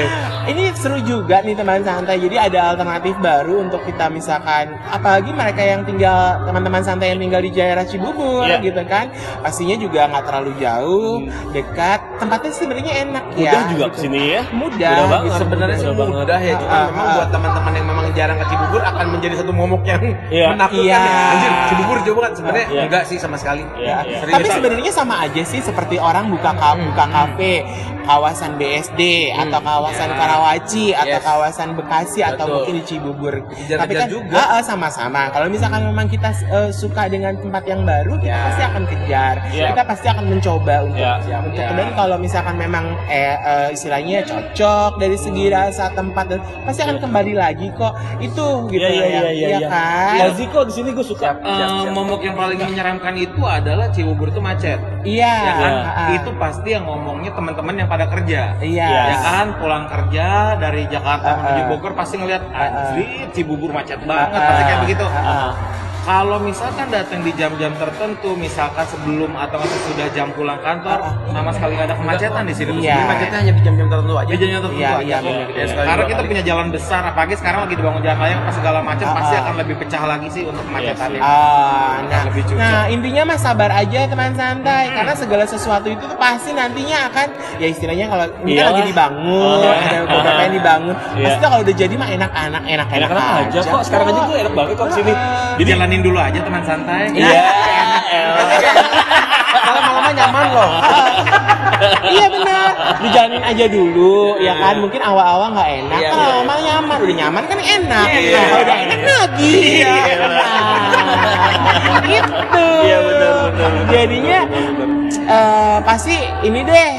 ini seru juga nih teman santai. Jadi ada alternatif baru untuk kita, misalkan apalagi mereka yang tinggal, teman-teman santai yang tinggal di daerah Cibubur gitu kan. Pastinya juga nggak terlalu jauh, hmm. dekat, tempatnya sebenarnya enak ya. Mudah juga gitu. Kesini ya. Mudah. Mudah banget. Sebenarnya sih mudah, mudah ya. Cuma uh, memang uh, buat teman-teman yang memang jarang ke Cibubur akan menjadi satu momok yang yeah. menakutkan. Yeah. Ya. Anjir, Cibubur jauh kan sebenarnya yeah. enggak sih sama sekali. Yeah. Yeah. Tapi sebenarnya sama aja sih seperti orang buka ka- buka kafe kawasan B S D hmm. atau kawasan yeah. Karawaci yes. atau kawasan Bekasi Betul. atau mungkin di Cibubur. Kejar-kejar tapi kan juga uh, uh, sama-sama. Kalau misalkan memang kita uh, suka dengan tempat yang baru, yeah. kita pasti akan kejar. Yeah. Kita pasti akan mencoba untuk yeah. untuk yeah. dan kalau misalkan memang eh, eh, istilahnya cocok dari segi rasa tempat, dan pasti akan kembali lagi kok itu gitu yeah, ya, yeah, yeah, ya yeah. kan. Ya Ziko di sini gue suka. Uh, momok yang paling menyeramkan itu adalah Cibubur itu macet. Iya. Yeah. Ya kan? yeah. Itu pasti yang ngomongnya teman-teman yang pada kerja. Iya. Yeah. Ya kan, pulang kerja dari Jakarta uh, menuju Bogor pasti ngelihat anjir Cibubur macet banget, uh, pasti kayak begitu. Uh, uh. Kalau misalkan datang di jam-jam tertentu, misalkan sebelum atau sudah jam pulang kantor, sama sekali nggak ada kemacetan di sini. Iya. Macetnya hanya di jam-jam tertentu aja. Di jam-jam tertentu iya, aja. Iya, iya, iya. Karena kita punya jalan besar, apalagi sekarang lagi dibangun jalan layang, pas segala macet uh, pasti akan lebih pecah lagi sih untuk kemacetannya. Iya, uh, nah, lebih nah, intinya mas sabar aja teman santai, hmm. karena segala sesuatu itu tuh pasti nantinya akan, ya istilahnya kalau ini kan lagi dibangun, oh, ada beberapa uh, yang dibangun, yeah. pasti kalau udah jadi mah enak-enak, enak-enak aja. aja. Kok sekarang aja tuh enak banget kok di sini. Jadi jalan dulu aja teman santai. Iya. Kalau malamnya nyaman loh. Iya benar. Dijalanin aja dulu, ya kan. Mungkin awal-awal nggak enak. Kalau yeah, yeah. malamnya nyaman, udah nyaman kan enak. Yeah, yeah, nah, udah yeah, enak yeah. lagi. Iya. Yeah. Gitu. Iya benar benar. Jadinya uh, pasti ini deh.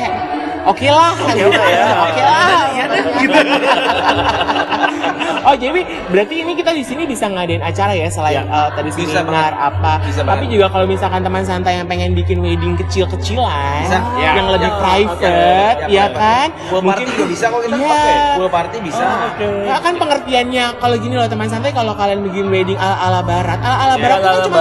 Oke okay lah, oke ya. okay lah, ya, gitu. Oh jadi berarti ini kita di sini bisa ngadain acara ya selain ya, uh, tadi seminar apa, bisa tapi banget. Juga kalau misalkan teman santai yang pengen bikin wedding kecil-kecilan, bisa, ya, yang lebih ya, private, okay, ya, ya kan? Buat mungkin juga bisa kok kita pakai, ya. buat party bisa. Oh, okay. Nah, kan pengertiannya kalau gini loh teman santai, kalau kalian bikin wedding ala-ala barat, ala-ala barat ya, itu ala cuma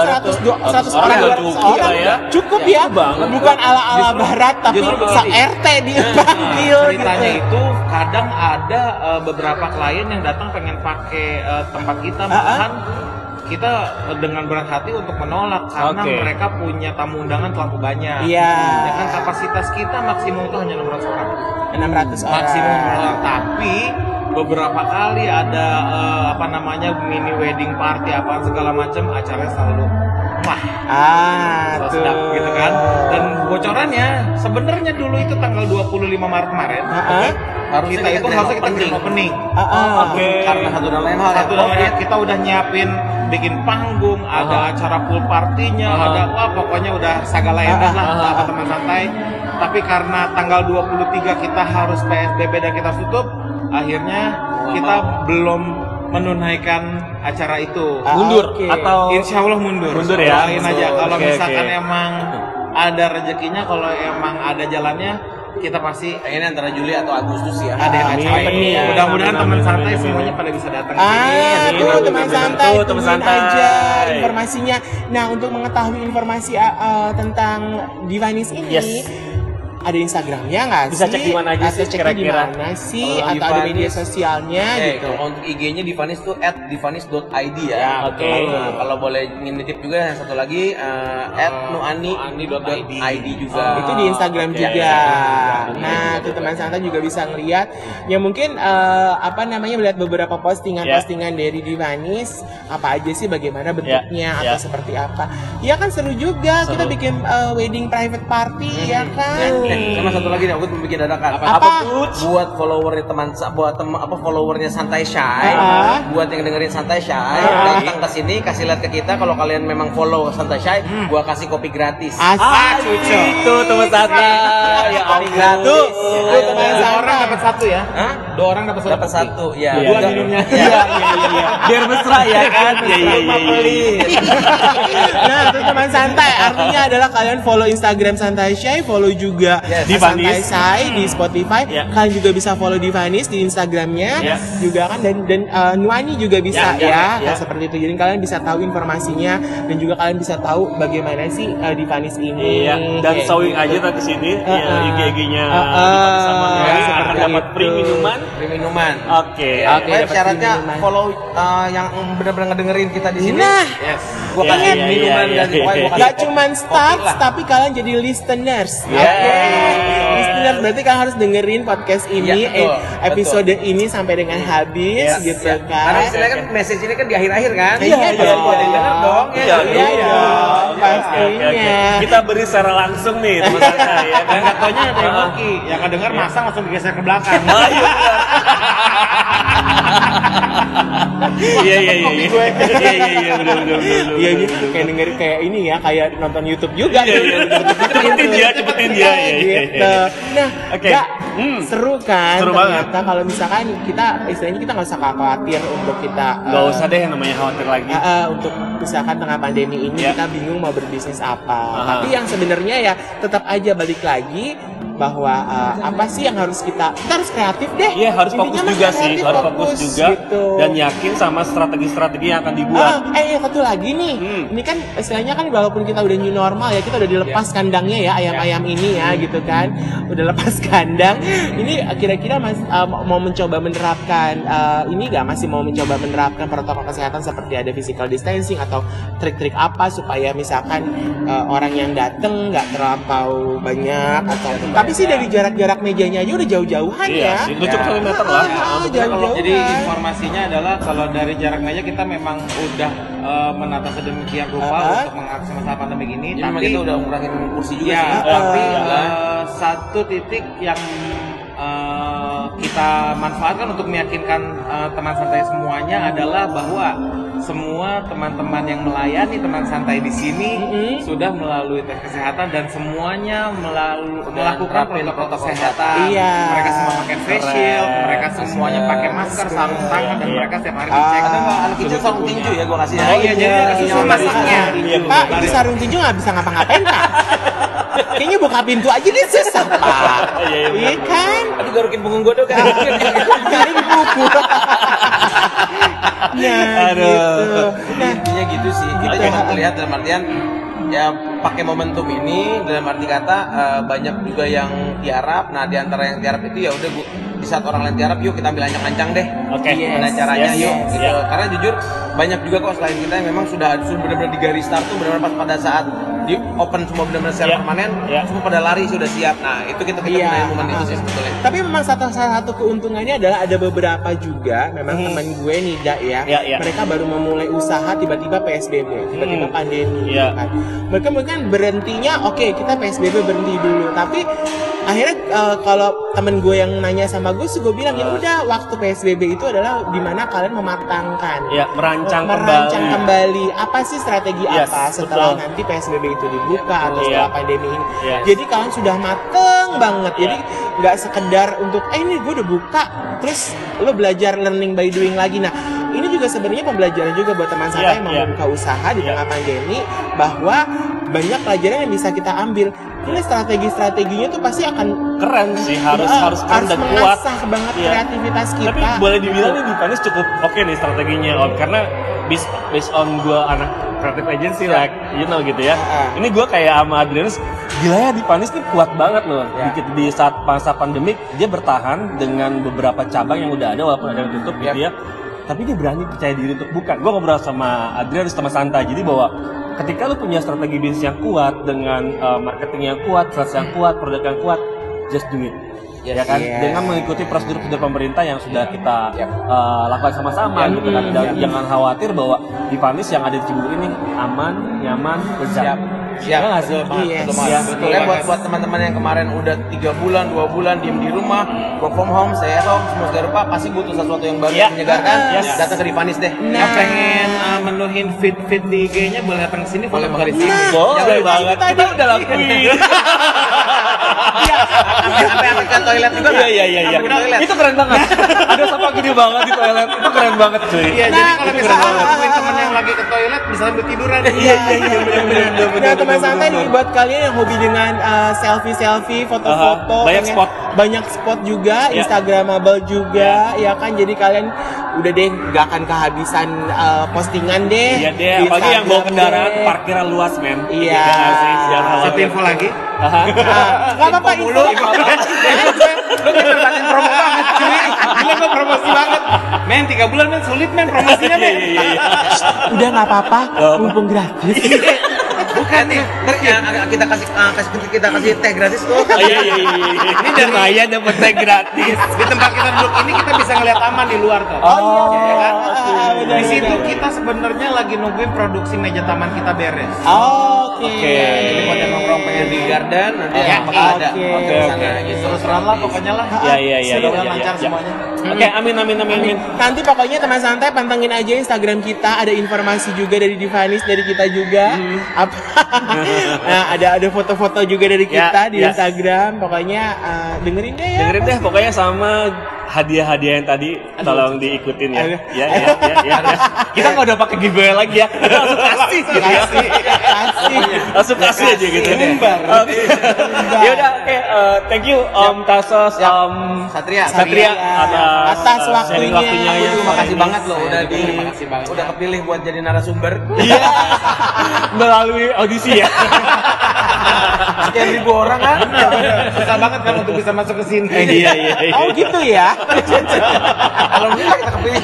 seratus orang, orang ya. cukup ya, ya. bukan ala-ala barat tapi se-R T di Panggil, nah, ceritanya gitu. Itu kadang ada uh, beberapa klien yang datang pengen pakai uh, tempat kita, malahan kita dengan berat hati untuk menolak karena okay. mereka punya tamu undangan terlalu banyak. Iya. Yeah. Kan kapasitas kita maksimum itu hanya enam ratus orang. enam ratus orang. Maksimum orang, tapi beberapa kali ada uh, apa namanya mini wedding party apa segala macam, acaranya selalu wah, ah, sedap gitu kan. Dan bocorannya sebenarnya dulu itu tanggal dua puluh lima Maret kemarin uh-huh. okay. harusnya kita itu harusnya kita bikin opening uh-huh. Uh-huh. Okay. karena satu dan lain hal satu dan lain hal kita udah nyiapin bikin panggung, uh-huh. ada acara pool partinya, uh-huh. ada wah pokoknya udah segala enak uh-huh. lah uh-huh. apa teman santai. Tapi karena tanggal dua puluh tiga kita harus P S B B dan kita tutup, akhirnya kita belum menunaikan acara itu. Ah, mundur okay. Atau insya Allah mundur. Mundur ya. Lain aja. Kalau okay, misalkan okay. emang ada rezekinya, kalau emang ada jalannya, kita pasti ini antara Juli atau Agustus ya. Ada yang acara ini. Mudah-mudahan teman santai semuanya pada bisa datang. Ah, tuh teman santai, teman santai aja informasinya. Nah, untuk mengetahui informasi uh, tentang Divanis ini. Yes. Ada Instagramnya nggak sih? Bisa cek di mana aja sih kira-kira? Atau, kira sih? Atau Divanis, ada media sosialnya eh, gitu? Untuk I G-nya Divanis tuh at divanis dot i d ya. ya Oke. Okay. Nah, kalau boleh nitip juga satu lagi uh, uh, at nu'ani dot i d juga. Uh, itu di Instagram okay, juga. Ya, Instagram. Nah, tuh teman santai juga bisa ngeliat. Ya mungkin uh, apa namanya melihat beberapa postingan-postingan yeah. dari Divanis. Apa aja sih? Bagaimana bentuknya? Yeah. Atau yeah. seperti apa? Ya kan seru juga. Seru. Kita bikin uh, wedding private party mm -hmm. ya kan? Yeah. Eh, sama satu lagi nih, aku bikin dadakan. Apa? Apa? Buat followernya teman, buat tem, apa followernya Santai Shy, uh-huh. buat yang dengerin Santai Shy, uh-huh. datang ke sini kasih lihat ke kita. Kalau kalian memang follow Santai Shy, hmm. gua kasih kopi gratis. Asik itu teman santai. Ya kopi gratis. Itu teman santai. Orang dapat satu ya? Hah? Dua orang dapat satu. Dapat satu, ya. Dua minumnya. Iya, iya, iya. Biar mesra ya kan? Iya, iya, iya. Nah, itu teman santai. Artinya adalah kalian follow Instagram Santai Shy, follow juga Yes. Divanis Santai Sai di Spotify, yeah. kalian juga bisa follow Divanis di Instagramnya yes. juga kan, dan dan uh, Nu'ani juga bisa yeah, ya yeah, yeah. seperti itu. Jadi kalian bisa tahu informasinya dan juga kalian bisa tahu bagaimana sih uh, Divanis ini. Yeah. Dan sawing aja tak ke sini uh, ya, I G-nya uh, uh, sama ya, ya, akan dapat free minuman. Free minuman. Oke. Okay. Oke. Okay, syaratnya follow uh, yang benar-benar ngedengerin kita di sini. Nah, yes. gua yeah, kasih yeah, minuman yeah, dari yeah, yeah. Gak cuman stars tapi kalian jadi listeners. Yeah. Oke. Okay. Listener, berarti kalian harus dengerin podcast ini, ya, betul, episode betul. ini sampai dengan habis, yes, gitu ya. kan? Karena misalnya kan message ini kan di akhir-akhir kan? Iya, iya, iya, iya, dong, iya, iya, iya, pastinya. Okay, okay. Kita beri secara langsung nih, teman-teman. Ya, dan katanya ada yang hoki, yang kedengar masang langsung digeser ke belakang. Oh, iya. Iya iya iya. Iya iya iya benar benar benar. Iya gitu kayak dengerin kayak ini ya, kayak nonton YouTube juga. Iya iya. Cepetin dia, cepetin dia. Gitu. Nah, enggak seru kan? Seru banget. Kalau misalkan kita istilahnya kita enggak usah khawatir untuk kita enggak usah deh namanya khawatir lagi. Untuk misalkan tengah pandemi ini kita bingung mau berbisnis apa. Tapi yang sebenarnya ya tetap aja balik lagi bahwa uh, apa sih yang harus kita kita harus kreatif deh. Iya, harus fokus juga sih, harus fokus juga gitu. Dan yakin sama strategi-strategi yang akan dibuat. Oh, eh satu lagi nih. Hmm. Ini kan istilahnya kan walaupun kita udah new normal ya, kita udah dilepas yeah. kandangnya ya ayam-ayam yeah. ini ya hmm. gitu kan. Udah lepas kandang. Ini kira-kira Mas uh, mau mencoba menerapkan uh, ini enggak masih mau mencoba menerapkan protokol kesehatan seperti ada physical distancing atau trik-trik apa supaya misalkan uh, orang yang datang enggak terlampau banyak atau yeah. Tapi sih dari jarak-jarak mejanya aja udah jauh-jauhan iya, ya. Iya, cukup satu meter lah. Oh, jauh-jauhan. Jadi informasinya adalah kalau dari jarak meja kita memang udah uh, menata sedemikian rupa uh-huh. untuk mengatasi masalah pandemi ini. Jadi tapi kita udah ngurangin kursi juga ya, sih. Uh, tapi uh, satu titik yang uh, kita manfaatkan untuk meyakinkan uh, teman santai semuanya adalah bahwa semua teman-teman yang melayani teman santai di sini mm-hmm. sudah melalui tes kesehatan dan semuanya melalui, melakukan protokol kesehatan. Iya. Mereka semua pakai face shield, mereka semuanya pakai masker, sarung tangan dan mereka setiap hari dicek. Ada anak kecil sarung tinju ya gua kasih. Oh iya, jadi kasih masaknya. Pak, di sarung tinju nggak bisa ngapa-ngapain, Pak. Kayaknya buka pintu aja deh susah, Pak. Iya kan? Aduh garukin punggung gua dong kan. Garukin punggung. Nah, aduh. Gitu. Nah, intinya gitu sih. Kita gitu. Akan melihat dalam artian ya pakai momentum ini dalam arti kata uh, banyak juga yang tiarap. Nah, di antara yang tiarap itu ya udah di saat orang lain tiarap, yuk kita ambil ancang-ancang deh. Oke. Okay. Gimana yes, caranya yes, yuk yes, gitu. Yes. Karena jujur banyak juga kok selain kita yang memang sudah sudah benar-benar di garis start tuh benar-benar pas pada saat di open semua benar-benar secara yeah. permanen yeah. semua pada lari sudah siap. Nah itu kita kita yeah. menaik momen itu sih sebetulnya. Tapi memang satu satu keuntungannya adalah ada beberapa juga memang hmm. teman gue nih dak ya yeah, yeah. mereka baru memulai usaha tiba-tiba P S B B tiba-tiba hmm. pandemi yeah. kan. Mereka mungkin berhentinya oke okay, kita P S B B berhenti dulu tapi akhirnya uh, kalau temen gue yang nanya sama gue sih gue bilang ya udah waktu P S B B itu adalah dimana kalian mematangkan ya, merancang, merancang kembali. kembali apa sih strategi yes, apa setelah betul. nanti P S B B itu dibuka ya, atau ya. setelah pandemi ini yes. jadi kalian sudah mateng banget jadi nggak ya. sekedar untuk eh ini gue udah buka terus lo belajar learning by doing lagi. Nah ini juga sebenarnya pembelajaran juga buat teman saya yeah, yang mau yeah. membuka usaha di yeah. tengah pandemi, bahwa banyak pelajaran yang bisa kita ambil. Ini strategi-strateginya tuh pasti akan keren sih, harus uh, harus keren dan kuat banget yeah. kreativitas kita. Tapi boleh dibilang nih Divanis cukup oke okay nih strateginya om, karena based, based on gue anak kreatif agency yeah. like you know gitu ya. Uh. Ini gue kayak sama Adrianus, gila ya Divanis nih kuat banget loh. Yeah. Di, di saat masa pandemik dia bertahan dengan beberapa cabang yang udah ada walaupun ada yang tutup yeah. gitu ya. Tapi dia berani percaya diri untuk buka. Gue ngobrol sama Adrianus sama Santa, jadi bahwa ketika lu punya strategi bisnis yang kuat dengan uh, marketing yang kuat, sales yang kuat, produk yang kuat, just do it. Yes, ya kan, yeah. dengan mengikuti prosedur-prosedur pemerintah yang sudah kita yep. uh, lakukan sama-sama yep. gitu kan. Dan yep. jangan khawatir bahwa Divanis yang ada di Cibubur ini aman, nyaman, bersiap. Siap, ya, betul banget, yes. betul banget. Yes. Betulnya yes. buat buat teman-teman yang kemarin udah tiga bulan, dua bulan diem di rumah, work from home, stay at home, semua segala rupa, pasti butuh sesuatu yang baru yeah. yang menyegarkan, uh, yes. datang ke Divanis deh. Nah, yang pengen uh, menuhin fit-fit di I G-nya boleh datang ke sini, boleh datang ke sini. Boleh banget, kita udah lakuin. Iya, sampai sampai ke toilet juga. Iya iya iya. Itu keren banget. Ada sapa gede banget di toilet. Itu keren banget, cuy. Iya, jadi kalau misalnya teman yang lagi ke toilet misalnya bertiduran. Iya iya iya, benar-benar. Teman santai nih buat kalian yang hobi dengan selfie-selfie, foto-foto. Banyak spot. Banyak spot juga, Instagramable juga, ya kan. Jadi kalian udah deh gak akan kehabisan uh, postingan deh. Iya deh, apalagi yang bawa kendaraan deh. Parkiran luas men. Iya. Satu info lagi. Aha. Gak apa-apa info. Lu keterbatin promo banget cuy. Gila gue promosi banget. Men tiga bulan men sulit men promosinya men. Udah gak apa-apa, mumpung gratis. Bukan nih, ntar kita kasih uh, kasih kita kasih teh gratis tuh. Oh, iya iya iya. Ini dari Maya dapat teh gratis. Di tempat kita duduk ini kita bisa ngeliat taman di luar tuh. Oh iya. Ya, kan? Okay. Di situ kita sebenarnya lagi nungguin produksi meja taman kita beres. Oh, oke. Okay. Okay. Jadi buat yang nongkrong pengen di garden nanti ya, bakal okay. ada. Oke oke. Terus-terusan lah pokoknya lah. Iya iya iya. Semoga lancar semuanya. Oke, okay, amin, amin amin amin. Nanti pokoknya teman santai pantengin aja Instagram kita, ada informasi juga dari Divanis, dari kita juga. Hmm. Apa nah, ada ada foto-foto juga dari kita ya, di yes. Instagram. Pokoknya uh, dengerin deh ya. Dengerin deh pokoknya, sama hadiah-hadiah yang tadi aduh, tolong aduh. diikutin ya. Aduh. Ya ya ya. ya, ya. Kita nggak udah pakai giveaway lagi ya. Kita langsung kasih gitu ya. Kasih. Kasih. Langsung kasih aja gitu. Nimbar. Ya udah, oke. Okay, uh, thank you Om Tasos, Om um, Satria. Satria atas, atas waktunya. waktunya ya, terima kasih ini. banget loh udah di terima kasih banget. Udah kepilih buat jadi narasumber. Iya. Melalui audisi ya. Sekian ribu orang kan. Susah banget kan untuk bisa masuk ke sini. Iya iya iya. Oh gitu ya. Alhamdulillah kita kepilih.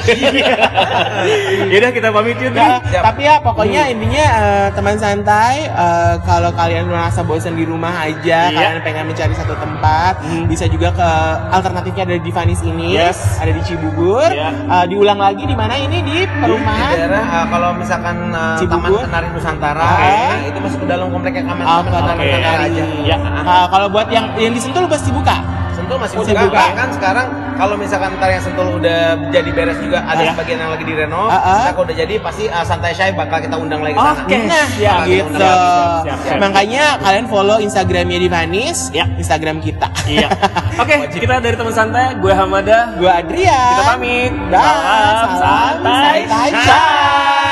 Yaudah kita pamit yuk. Nah, tapi ya pokoknya hmm. intinya uh, teman santai, uh, kalau kalian merasa bosan di rumah aja, yeah. kalian pengen mencari satu tempat, hmm. bisa juga ke alternatifnya ada di Divanis ini, yes. ada di Cibubur. Yeah. Uh, diulang lagi di mana ini, di perumahan? Di daerah uh, kalau misalkan uh, Taman Kenari Nusantara, okay. nah, itu masuk ke dalam komplek yang aman. Oh, Taman okay. Kenari aja. Ya. Uh, kalau buat yang yang di Sentul pasti buka. Sentul masih buka, buka. Bahkan sekarang kalau misalkan ntar yang Sentul udah jadi beres juga, ada yeah. sebagian yang lagi direnov. Uh -uh. Kalau udah jadi pasti uh, Santai Syai bakal kita undang lagi ke sana. Oke. Okay. Nah, ya gitu. Siap, siap, siap. Makanya kalian follow Instagramnya Divanis, yeah. Instagram kita. Iya. Oke, okay, kita dari teman santai, gue Hamada, gue Adrian. Kita pamit. Dah. Santai Syai.